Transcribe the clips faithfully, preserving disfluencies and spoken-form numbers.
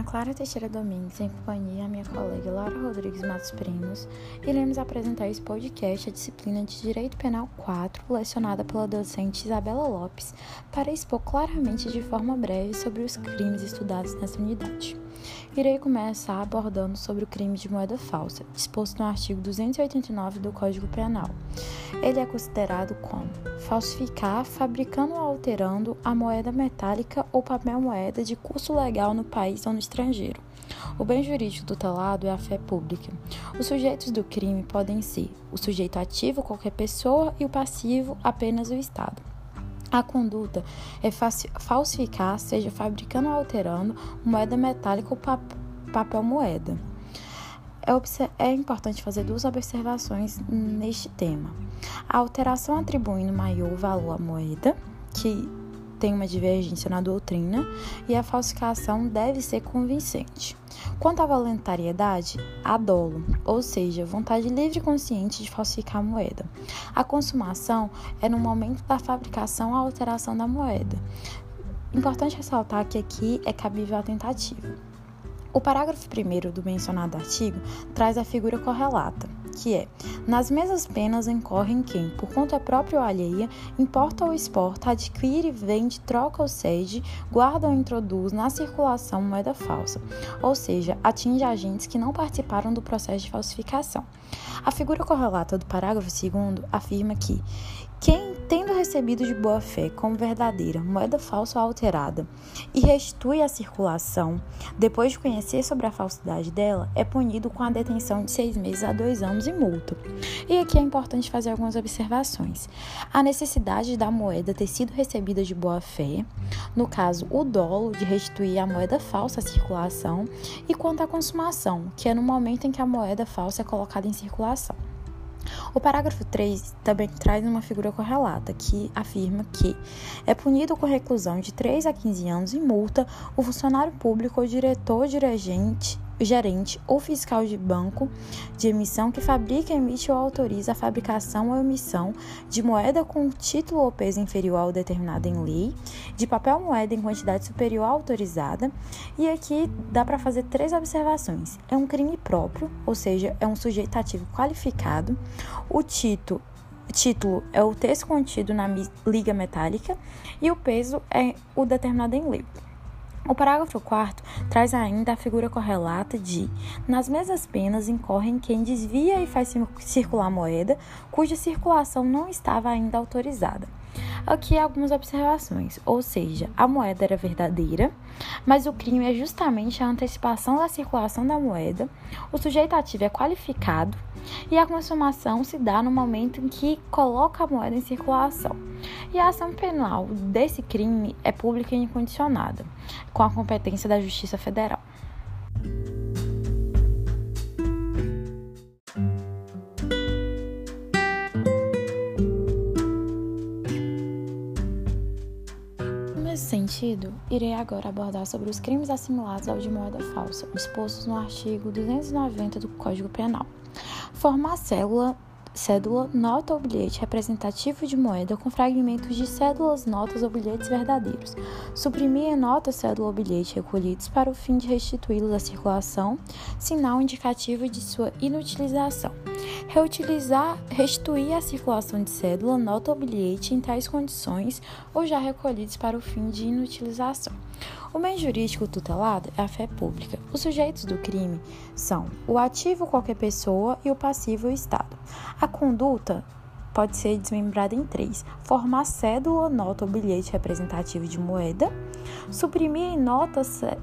Ana Clara Teixeira Domingues, em companhia da minha colega Laura Rodrigues Matos Primos, iremos apresentar esse podcast à disciplina de Direito Penal quatro, lecionada pela docente Isabela Lopes, para expor claramente de forma breve sobre os crimes estudados nessa unidade. Irei começar abordando sobre o crime de moeda falsa, disposto no artigo duzentos e oitenta e nove do Código Penal. Ele é considerado como falsificar, fabricando ou alterando a moeda metálica ou papel moeda de curso legal no país ou no estrangeiro. O bem jurídico tutelado é a fé pública. Os sujeitos do crime podem ser o sujeito ativo, qualquer pessoa, e o passivo, apenas o Estado. A conduta é falsificar, seja fabricando ou alterando, moeda metálica ou pap- papel moeda. É, obser- é importante fazer duas observações neste tema. A alteração atribuindo maior valor à moeda, que tem uma divergência na doutrina, e a falsificação deve ser convincente. Quanto à voluntariedade, há dolo, ou seja, vontade livre e consciente de falsificar a moeda. A consumação é no momento da fabricação ou alteração da moeda. Importante ressaltar que aqui é cabível a tentativa. O parágrafo primeiro do mencionado artigo traz a figura correlata, que é: nas mesmas penas incorrem quem, por conta própria ou alheia, importa ou exporta, adquire, vende, troca ou cede, guarda ou introduz na circulação moeda falsa, ou seja, atinge agentes que não participaram do processo de falsificação. A figura correlata do parágrafo segundo afirma que quem, tendo recebido de boa-fé como verdadeira moeda falsa ou alterada e restitui à circulação, depois de conhecer sobre a falsidade dela, é punido com a detenção de seis meses a dois anos e multa. E aqui é importante fazer algumas observações. A necessidade da moeda ter sido recebida de boa-fé, no caso, o dolo de restituir a moeda falsa à circulação, e quanto à consumação, que é no momento em que a moeda falsa é colocada em circulação. O parágrafo três também traz uma figura correlata, que afirma que é punido com reclusão de três a quinze anos e multa o funcionário público ou diretor, dirigente, gerente ou fiscal de banco de emissão que fabrica, emite ou autoriza a fabricação ou emissão de moeda com título ou peso inferior ao determinado em lei, de papel moeda em quantidade superior à autorizada. E aqui dá para fazer três observações. É um crime próprio, ou seja, é um sujeito ativo qualificado. O título, título é o texto contido na liga metálica e o peso é o determinado em lei. O parágrafo quarto traz ainda a figura correlata de: nas mesmas penas incorrem quem desvia e faz circular moeda cuja circulação não estava ainda autorizada. Aqui algumas observações, ou seja, a moeda era verdadeira, mas o crime é justamente a antecipação da circulação da moeda, o sujeito ativo é qualificado e a consumação se dá no momento em que coloca a moeda em circulação. E a ação penal desse crime é pública e incondicionada, com a competência da Justiça Federal. Nesse sentido, irei agora abordar sobre os crimes assimilados ao de moeda falsa, dispostos no artigo duzentos e noventa do Código Penal. Formar célula Cédula, nota ou bilhete representativo de moeda com fragmentos de cédulas, notas ou bilhetes verdadeiros. Suprimir nota, cédula ou bilhete recolhidos para o fim de restituí-los à circulação, sinal indicativo de sua inutilização. Reutilizar, restituir a circulação de cédula, nota ou bilhete em tais condições ou já recolhidos para o fim de inutilização. O bem jurídico tutelado é a fé pública. Os sujeitos do crime são o ativo, qualquer pessoa, e o passivo, o Estado. A conduta pode ser desmembrada em três: formar cédula, nota ou bilhete representativo de moeda, suprimir em nota,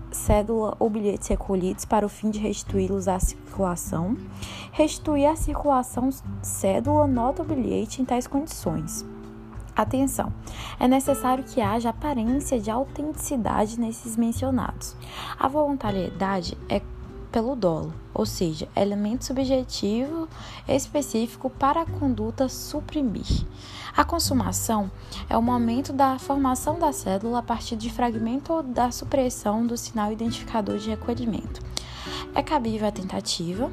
cédula ou bilhetes recolhidos para o fim de restituí-los à circulação, restituir à circulação cédula, nota ou bilhete em tais condições. Atenção, é necessário que haja aparência de autenticidade nesses mencionados. A voluntariedade é pelo dolo, ou seja, elemento subjetivo específico para a conduta suprimir. A consumação é o momento da formação da cédula a partir de fragmento ou da supressão do sinal identificador de recolhimento. É cabível a tentativa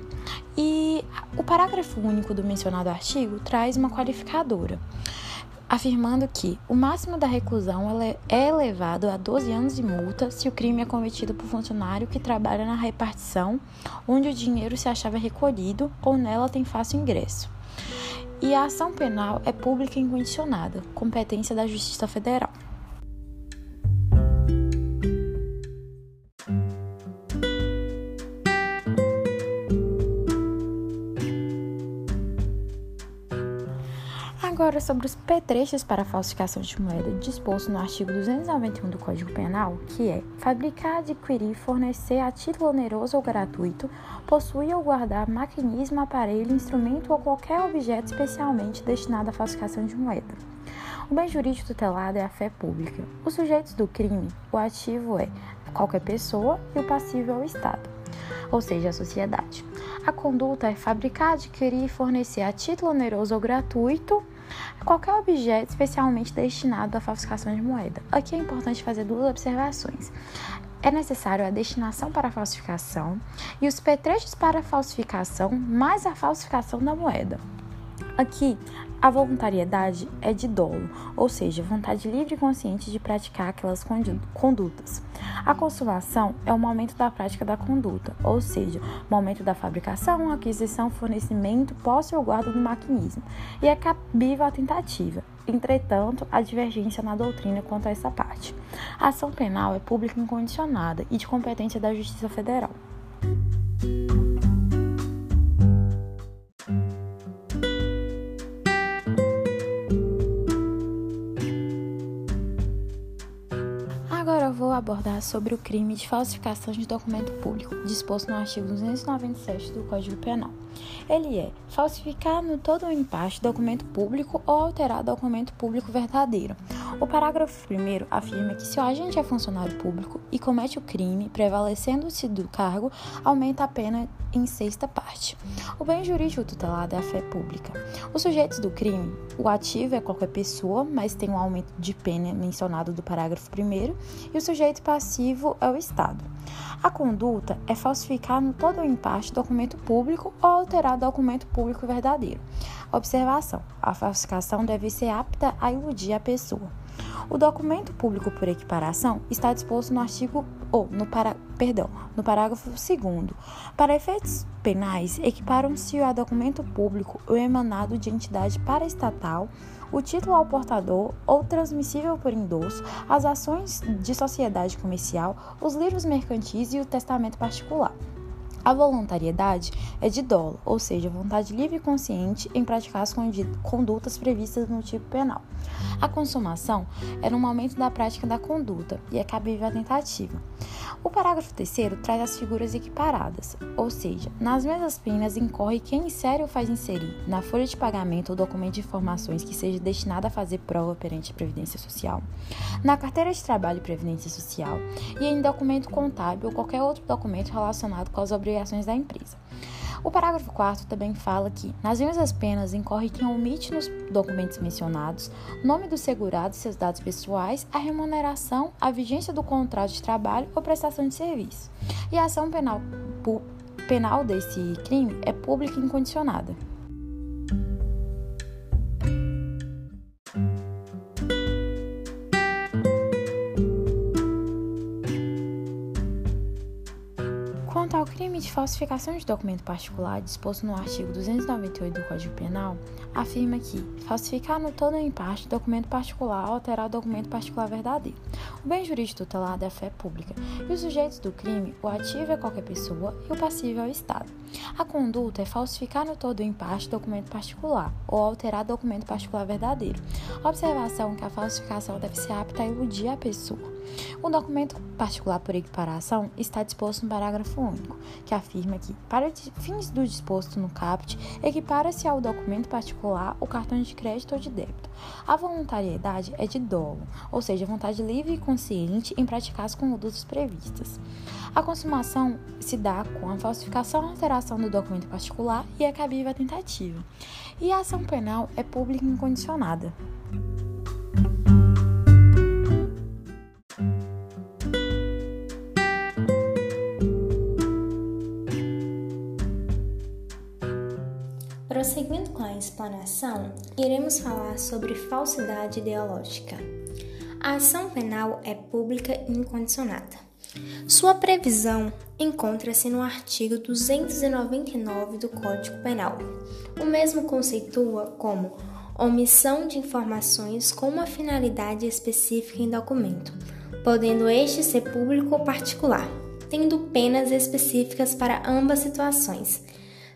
e o parágrafo único do mencionado artigo traz uma qualificadora. afirmando que o máximo da reclusão é elevado a doze anos de multa se o crime é cometido por funcionário que trabalha na repartição onde o dinheiro se achava recolhido ou nela tem fácil ingresso. E a ação penal é pública e incondicionada, competência da Justiça Federal. Agora sobre os petrechos para falsificação de moeda disposto no artigo duzentos e noventa e um do Código Penal, que é fabricar, adquirir, fornecer a título oneroso ou gratuito, possuir ou guardar maquinismo, aparelho, instrumento ou qualquer objeto especialmente destinado à falsificação de moeda. O bem jurídico tutelado é a fé pública. Os sujeitos do crime, o ativo é qualquer pessoa e o passivo é o Estado, ou seja, a sociedade. A conduta é fabricar, adquirir e fornecer a título oneroso ou gratuito qualquer objeto especialmente destinado à falsificação de moeda. Aqui é importante fazer duas observações. É necessário a destinação para a falsificação e os petrechos para a falsificação mais a falsificação da moeda. Aqui, a voluntariedade é de dolo, ou seja, vontade livre e consciente de praticar aquelas condutas. A consumação é o momento da prática da conduta, ou seja, momento da fabricação, aquisição, fornecimento, posse ou guarda do maquinismo, e é cabível à tentativa. Entretanto, há divergência na doutrina quanto a essa parte. A ação penal é pública incondicionada e de competência da Justiça Federal. Abordar sobre o crime de falsificação de documento público, disposto no artigo duzentos e noventa e sete do Código Penal. Ele é falsificar no todo ou em parte documento público ou alterar documento público verdadeiro. O parágrafo primeiro afirma que se o agente é funcionário público e comete o crime, prevalecendo-se do cargo, aumenta a pena em sexta parte. O bem jurídico tutelado é a fé pública. Os sujeitos do crime, o ativo é qualquer pessoa, mas tem um aumento de pena mencionado do parágrafo primeiro, e o sujeito passivo é o Estado. A conduta é falsificar no todo ou em parte documento público ou alterar documento público verdadeiro. Observação: a falsificação deve ser apta a iludir a pessoa. O documento público por equiparação está disposto no artigo ou no para, perdão, no parágrafo segundo. Para efeitos penais, equiparam-se a documento público o emanado de entidade paraestatal, o título ao portador ou transmissível por endosso, as ações de sociedade comercial, os livros mercantis e o testamento particular. A voluntariedade é de dolo, ou seja, vontade livre e consciente em praticar as condutas previstas no tipo penal. A consumação é no momento da prática da conduta e é cabível à tentativa. O parágrafo terceiro traz as figuras equiparadas, ou seja, nas mesmas penas incorre quem insere ou faz inserir na folha de pagamento ou documento de informações que seja destinado a fazer prova perante a Previdência Social, na carteira de trabalho e Previdência Social e em documento contábil ou qualquer outro documento relacionado com as obrigações obrigações da empresa. O parágrafo quarto também fala que, nas mesmas penas, incorre quem omite nos documentos mencionados nome do segurado, seus dados pessoais, a remuneração, a vigência do contrato de trabalho ou prestação de serviço. E a ação penal, penal desse crime é pública e incondicionada. Quanto ao crime de falsificação de documento particular disposto no artigo duzentos e noventa e oito do Código Penal, afirma que falsificar no todo ou em parte documento particular ou alterar o documento particular verdadeiro. O bem jurídico tutelado é a fé pública e os sujeitos do crime, o ativo é qualquer pessoa e o passivo é o Estado. A conduta é falsificar no todo ou em parte documento particular ou alterar documento particular verdadeiro. Observação que a falsificação deve ser apta a iludir a pessoa. O documento particular por equiparação está disposto no parágrafo único, que afirma que, para fins do disposto no caput, equipara-se ao documento particular o cartão de crédito ou de débito. A voluntariedade é de dolo, ou seja, vontade livre e consciente em praticar as condutas previstas. A consumação se dá com a falsificação ou alteração do documento particular e é cabível à tentativa. E a ação penal é pública e incondicionada. explanação, iremos falar sobre falsidade ideológica. A ação penal é pública e incondicionada. Sua previsão encontra-se no artigo duzentos e noventa e nove do Código Penal. O mesmo conceitua como omissão de informações com uma finalidade específica em documento, podendo este ser público ou particular, tendo penas específicas para ambas situações.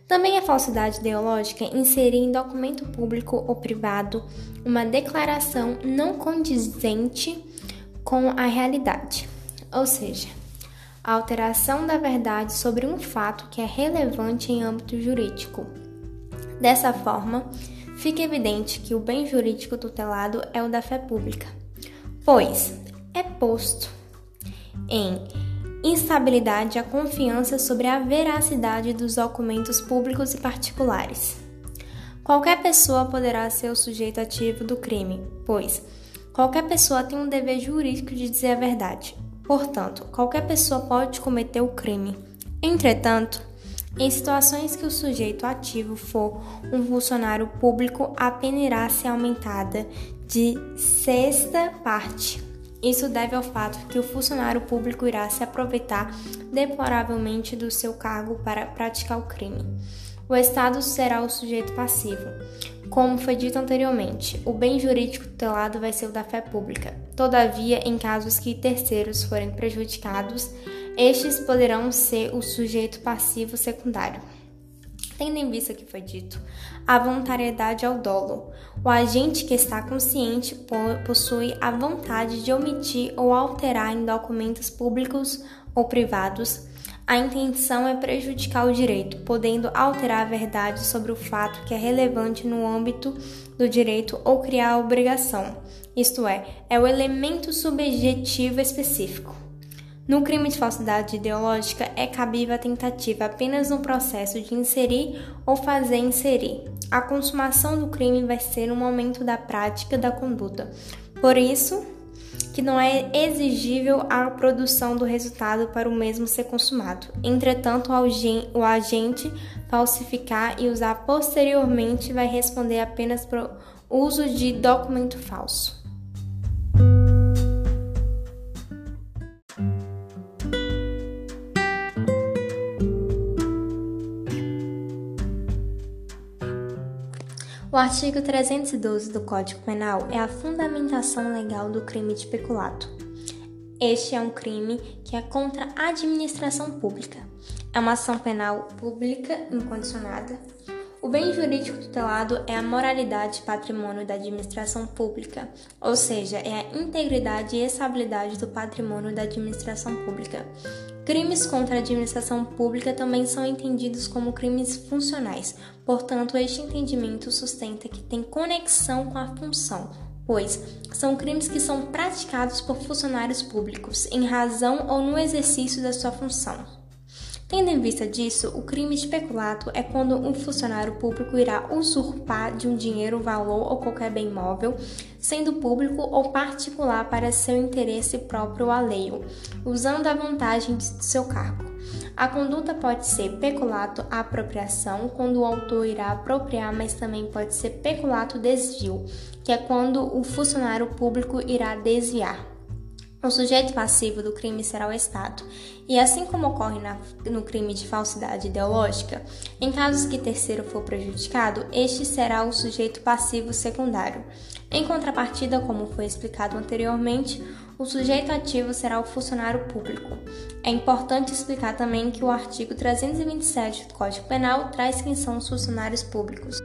Também a falsidade ideológica inserir em documento público ou privado uma declaração não condizente com a realidade, ou seja, a alteração da verdade sobre um fato que é relevante em âmbito jurídico. Dessa forma, fica evidente que o bem jurídico tutelado é o da fé pública, pois é posto em instabilidade à confiança sobre a veracidade dos documentos públicos e particulares. Qualquer pessoa poderá ser o sujeito ativo do crime, pois qualquer pessoa tem um dever jurídico de dizer a verdade. Portanto, qualquer pessoa pode cometer o crime. Entretanto, em situações que o sujeito ativo for um funcionário público, a pena irá ser aumentada de sexta parte. Isso deve ao fato que o funcionário público irá se aproveitar deploravelmente do seu cargo para praticar o crime. O Estado será o sujeito passivo. Como foi dito anteriormente, o bem jurídico tutelado vai ser o da fé pública. Todavia, em casos que terceiros forem prejudicados, estes poderão ser o sujeito passivo secundário. Tendo em vista o que foi dito, a voluntariedade ao dolo. O agente que está consciente possui a vontade de omitir ou alterar em documentos públicos ou privados. A intenção é prejudicar o direito, podendo alterar a verdade sobre o fato que é relevante no âmbito do direito ou criar a obrigação, isto é, é o elemento subjetivo específico. No crime de falsidade ideológica, é cabível a tentativa apenas no processo de inserir ou fazer inserir. A consumação do crime vai ser no momento da prática da conduta. Por isso, que não é exigível a produção do resultado para o mesmo ser consumado. Entretanto, o agente falsificar e usar posteriormente vai responder apenas por uso de documento falso. O artigo trezentos e doze do Código Penal é a fundamentação legal do crime de peculato. Este é um crime que é contra a administração pública. É uma ação penal pública incondicionada. O bem jurídico tutelado é a moralidade e patrimônio da administração pública, ou seja, é a integridade e estabilidade do patrimônio da administração pública. Crimes contra a administração pública também são entendidos como crimes funcionais, portanto, este entendimento sustenta que tem conexão com a função, pois são crimes que são praticados por funcionários públicos, em razão ou no exercício da sua função. Tendo em vista disso, o crime de peculato é quando um funcionário público irá usurpar de um dinheiro, valor ou qualquer bem móvel, sendo público ou particular para seu interesse próprio ou alheio, usando a vantagem de seu cargo. A conduta pode ser peculato apropriação, quando o autor irá apropriar, mas também pode ser peculato desvio, que é quando o funcionário público irá desviar. O sujeito passivo do crime será o Estado, e assim como ocorre na, no crime de falsidade ideológica, em casos que terceiro for prejudicado, este será o sujeito passivo secundário. Em contrapartida, como foi explicado anteriormente, o sujeito ativo será o funcionário público. É importante explicar também que o artigo trezentos e vinte e sete do Código Penal traz quem são os funcionários públicos.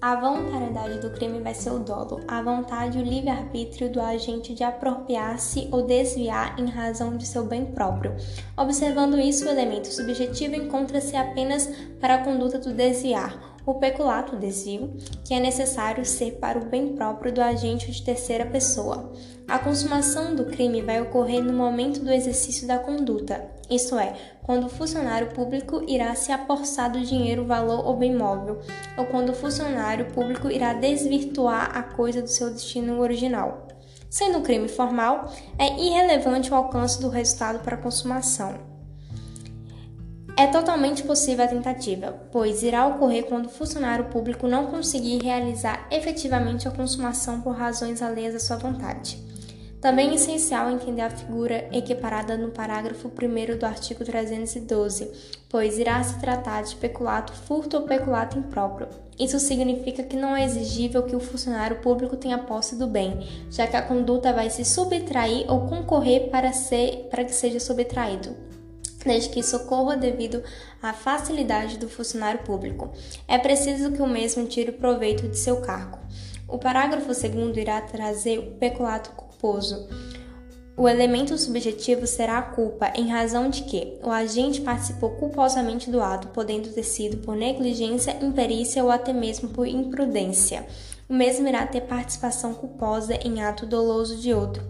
A voluntariedade do crime vai ser o dolo, a vontade e o livre-arbítrio do agente de apropriar-se ou desviar em razão de seu bem próprio. Observando isso, o elemento subjetivo encontra-se apenas para a conduta do desviar, o peculato, o desvio, que é necessário ser para o bem próprio do agente de terceira pessoa. A consumação do crime vai ocorrer no momento do exercício da conduta, isto é, quando o funcionário público irá se apossar do dinheiro, valor ou bem móvel, ou quando o funcionário público irá desvirtuar a coisa do seu destino original. Sendo um crime formal, é irrelevante o alcance do resultado para a consumação. É totalmente possível a tentativa, pois irá ocorrer quando o funcionário público não conseguir realizar efetivamente a consumação por razões alheias à sua vontade. Também é essencial entender a figura equiparada no parágrafo primeiro do artigo trezentos e doze, pois irá se tratar de peculato, furto ou peculato impróprio. Isso significa que não é exigível que o funcionário público tenha posse do bem, já que a conduta vai se subtrair ou concorrer para, ser, para que seja subtraído, desde que isso ocorra devido à facilidade do funcionário público. É preciso que o mesmo tire proveito de seu cargo. O parágrafo segundo irá trazer o peculato culposo. O elemento subjetivo será a culpa, em razão de que o agente participou culposamente do ato, podendo ter sido por negligência, imperícia ou até mesmo por imprudência. O mesmo irá ter participação culposa em ato doloso de outro.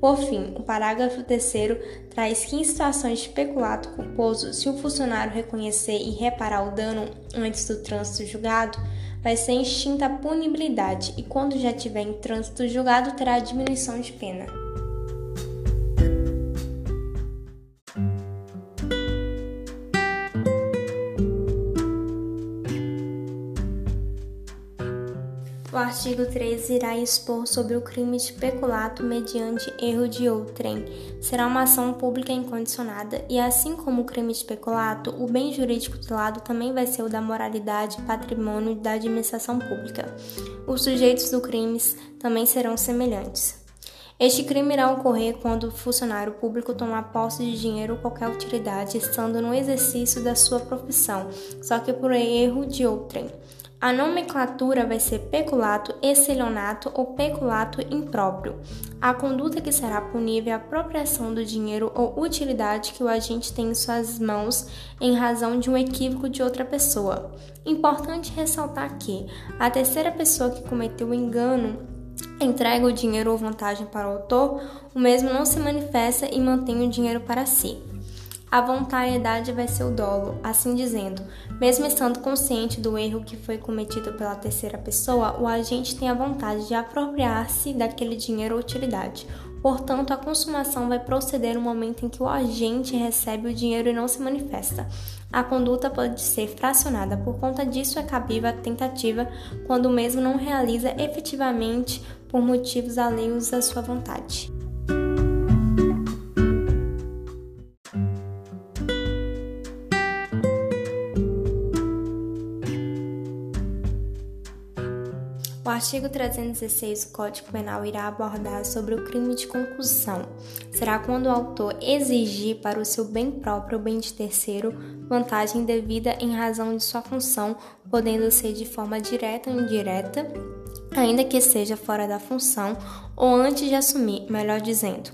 Por fim, o parágrafo terceiro traz que em situações de peculato culposo, se o funcionário reconhecer e reparar o dano antes do trânsito julgado, vai ser extinta a punibilidade e quando já estiver em trânsito julgado, terá diminuição de pena. O artigo treze irá expor sobre o crime de peculato mediante erro de outrem. Será uma ação pública incondicionada e, assim como o crime de peculato, o bem jurídico tutelado também vai ser o da moralidade e patrimônio da administração pública. Os sujeitos do crime também serão semelhantes. Este crime irá ocorrer quando o funcionário público tomar posse de dinheiro ou qualquer utilidade, estando no exercício da sua profissão, só que por erro de outrem. A nomenclatura vai ser peculato, estelionato ou peculato impróprio. A conduta que será punível é a apropriação do dinheiro ou utilidade que o agente tem em suas mãos em razão de um equívoco de outra pessoa. Importante ressaltar que a terceira pessoa que cometeu o engano entrega o dinheiro ou vantagem para o autor, o mesmo não se manifesta e mantém o dinheiro para si. A voluntariedade vai ser o dolo, assim dizendo, mesmo estando consciente do erro que foi cometido pela terceira pessoa, o agente tem a vontade de apropriar-se daquele dinheiro ou utilidade. Portanto, a consumação vai proceder no momento em que o agente recebe o dinheiro e não se manifesta. A conduta pode ser fracionada, por conta disso é cabível a tentativa quando o mesmo não realiza efetivamente por motivos alheios à sua vontade. O artigo trezentos e dezesseis do Código Penal irá abordar sobre o crime de concussão. Será quando o autor exigir para o seu bem próprio ou bem de terceiro vantagem devida em razão de sua função, podendo ser de forma direta ou indireta, ainda que seja fora da função ou antes de assumir, melhor dizendo.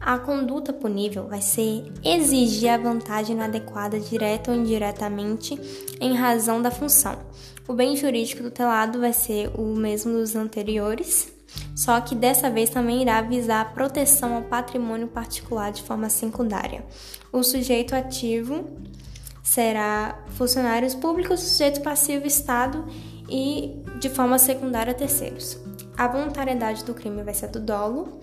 A conduta punível vai ser exigir a vantagem inadequada direta ou indiretamente em razão da função. O bem jurídico tutelado vai ser o mesmo dos anteriores, só que dessa vez também irá visar a proteção ao patrimônio particular de forma secundária. O sujeito ativo será funcionários públicos, o sujeito passivo Estado e de forma secundária terceiros. A voluntariedade do crime vai ser do dolo,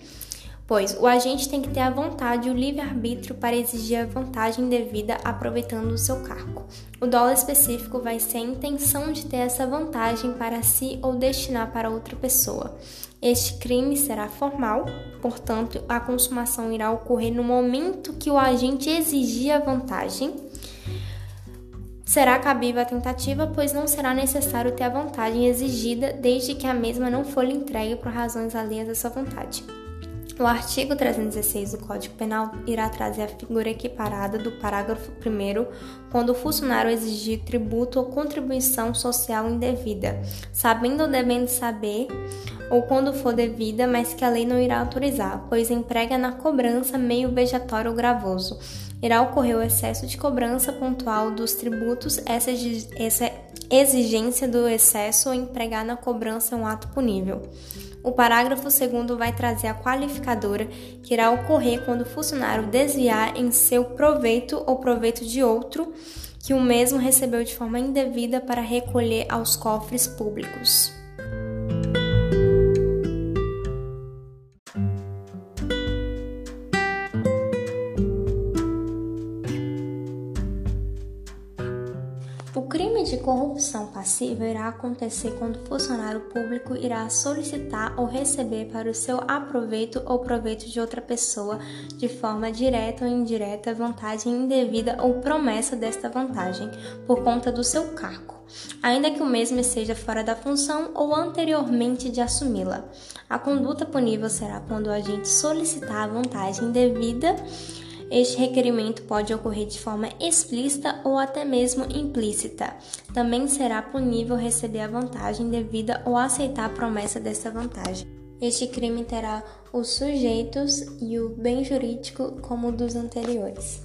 pois o agente tem que ter a vontade e o livre-arbítrio para exigir a vantagem devida aproveitando o seu cargo. O dolo específico vai ser a intenção de ter essa vantagem para si ou destinar para outra pessoa. Este crime será formal, portanto, a consumação irá ocorrer no momento que o agente exigir a vantagem. Será cabível a tentativa, pois não será necessário ter a vantagem exigida desde que a mesma não for lhe entregue por razões alheias à sua vontade. O artigo trezentos e dezesseis do Código Penal irá trazer a figura equiparada do parágrafo primeiro quando o funcionário exigir tributo ou contribuição social indevida, sabendo ou devendo saber, ou quando for devida, mas que a lei não irá autorizar, pois emprega na cobrança meio vejatório ou gravoso. Irá ocorrer o excesso de cobrança pontual dos tributos, essa exigência do excesso ou empregar na cobrança é um ato punível. O parágrafo segundo vai trazer a qualificadora, que irá ocorrer quando o funcionário desviar em seu proveito ou proveito de outro, que o mesmo recebeu de forma indevida para recolher aos cofres públicos. corrupção passiva irá acontecer quando o funcionário público irá solicitar ou receber para o seu aproveito ou proveito de outra pessoa, de forma direta ou indireta, vantagem indevida ou promessa desta vantagem, por conta do seu cargo, ainda que o mesmo esteja fora da função ou anteriormente de assumi-la. A conduta punível será quando o agente solicitar a vantagem indevida. Este requerimento pode ocorrer de forma explícita ou até mesmo implícita. Também será punível receber a vantagem indevida ou aceitar a promessa dessa vantagem. Este crime terá os sujeitos e o bem jurídico como dos anteriores.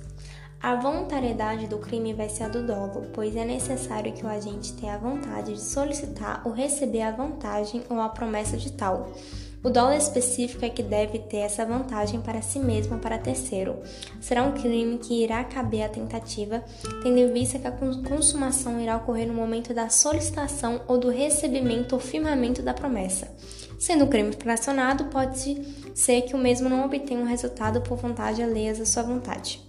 A voluntariedade do crime vai ser a do dolo, pois é necessário que o agente tenha a vontade de solicitar ou receber a vantagem ou a promessa de tal. O dolo específico é que deve ter essa vantagem para si mesmo ou para terceiro. Será um crime que irá caber à tentativa, tendo em vista que a consumação irá ocorrer no momento da solicitação ou do recebimento ou firmamento da promessa. Sendo o crime fracionado, pode ser que o mesmo não obtenha um resultado por vontade alheia à sua vontade.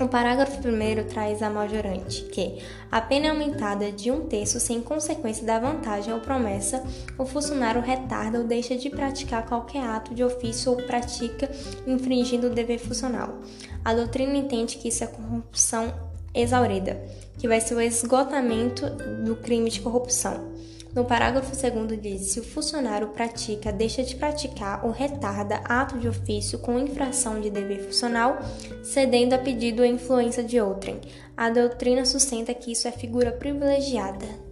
O parágrafo primeiro traz a majorante, que a pena é aumentada de um terço sem consequência da vantagem ou promessa, o funcionário retarda ou deixa de praticar qualquer ato de ofício ou pratica infringindo o dever funcional. A doutrina entende que isso é corrupção exaurida, que vai ser o esgotamento do crime de corrupção. No parágrafo segundo diz: se o funcionário pratica, deixa de praticar ou retarda ato de ofício com infração de dever funcional, cedendo a pedido ou influência de outrem. A doutrina sustenta que isso é figura privilegiada.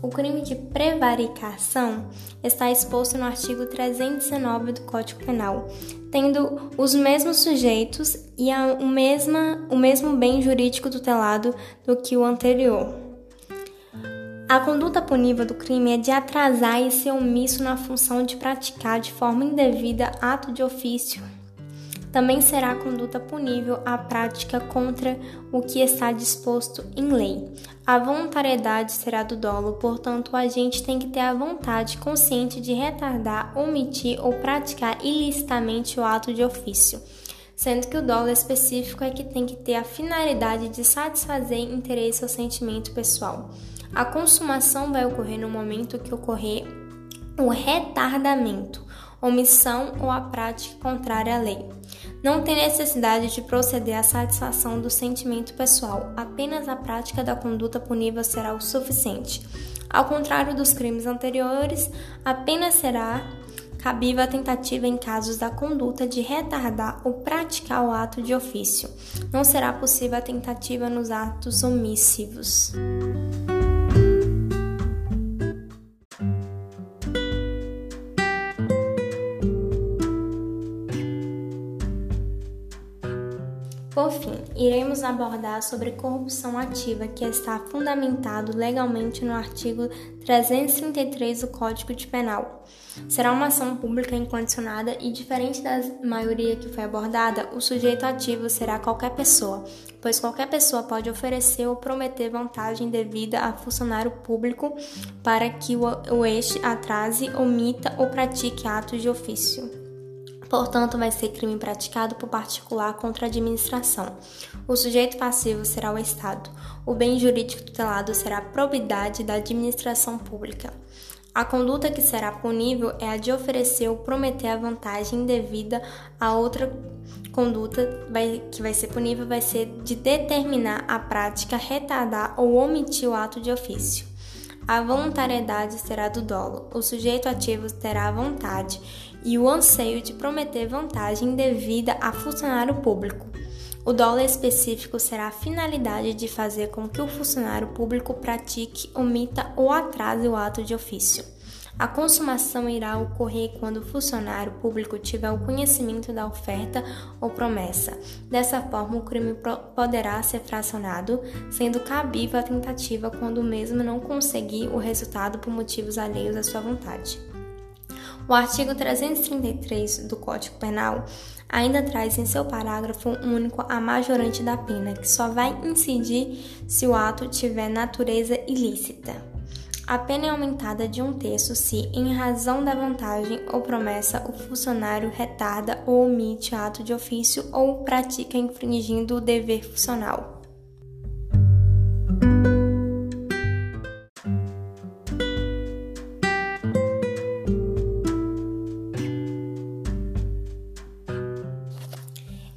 O crime de prevaricação está exposto no artigo trezentos e dezenove do Código Penal, tendo os mesmos sujeitos e a mesma, o mesmo bem jurídico tutelado do que o anterior. A conduta punível do crime é de atrasar e ser omisso na função de praticar de forma indevida ato de ofício. Também será conduta punível a prática contra o que está disposto em lei. A voluntariedade será do dolo, portanto, o agente tem que ter a vontade consciente de retardar, omitir ou praticar ilicitamente o ato de ofício, sendo que o dolo específico é que tem que ter a finalidade de satisfazer interesse ou sentimento pessoal. A consumação vai ocorrer no momento que ocorrer o retardamento, omissão ou a prática contrária à lei. Não tem necessidade de proceder à satisfação do sentimento pessoal, apenas a prática da conduta punível será o suficiente. Ao contrário dos crimes anteriores, a pena será cabível à tentativa em casos da conduta de retardar ou praticar o ato de ofício. Não será possível a tentativa nos atos omissivos. Por fim, iremos abordar sobre corrupção ativa, que está fundamentado legalmente no artigo trezentos e trinta e três do Código Penal. Será uma ação pública incondicionada e, diferente da maioria que foi abordada, o sujeito ativo será qualquer pessoa, pois qualquer pessoa pode oferecer ou prometer vantagem devida a funcionário público para que o este atrase, omita ou pratique atos de ofício. Portanto, vai ser crime praticado por particular contra a administração. O sujeito passivo será o Estado. O bem jurídico tutelado será a probidade da administração pública. A conduta que será punível é a de oferecer ou prometer a vantagem indevida a outra conduta vai, que vai ser punível vai ser de determinar a prática, retardar ou omitir o ato de ofício. A voluntariedade será do dolo. O sujeito ativo terá a vontade e o anseio de prometer vantagem devida a funcionário público. O dolo específico será a finalidade de fazer com que o funcionário público pratique, omita ou atrase o ato de ofício. A consumação irá ocorrer quando o funcionário público tiver o conhecimento da oferta ou promessa. Dessa forma, o crime poderá ser fracionado, sendo cabível a tentativa quando o mesmo não conseguir o resultado por motivos alheios à sua vontade. O artigo trezentos e trinta e três do Código Penal ainda traz em seu parágrafo único a majorante da pena, que só vai incidir se o ato tiver natureza ilícita. A pena é aumentada de um terço se, em razão da vantagem ou promessa, o funcionário retarda ou omite ato de ofício ou pratica infringindo o dever funcional.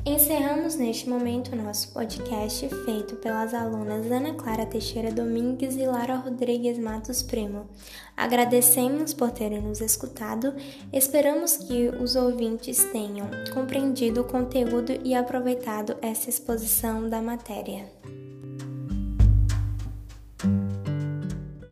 Encerramos neste momento nosso podcast feito pelas alunas Ana Clara Teixeira Domingues e Laura Rodrigues Matos Primo. Agradecemos por terem nos escutado, esperamos que os ouvintes tenham compreendido o conteúdo e aproveitado essa exposição da matéria.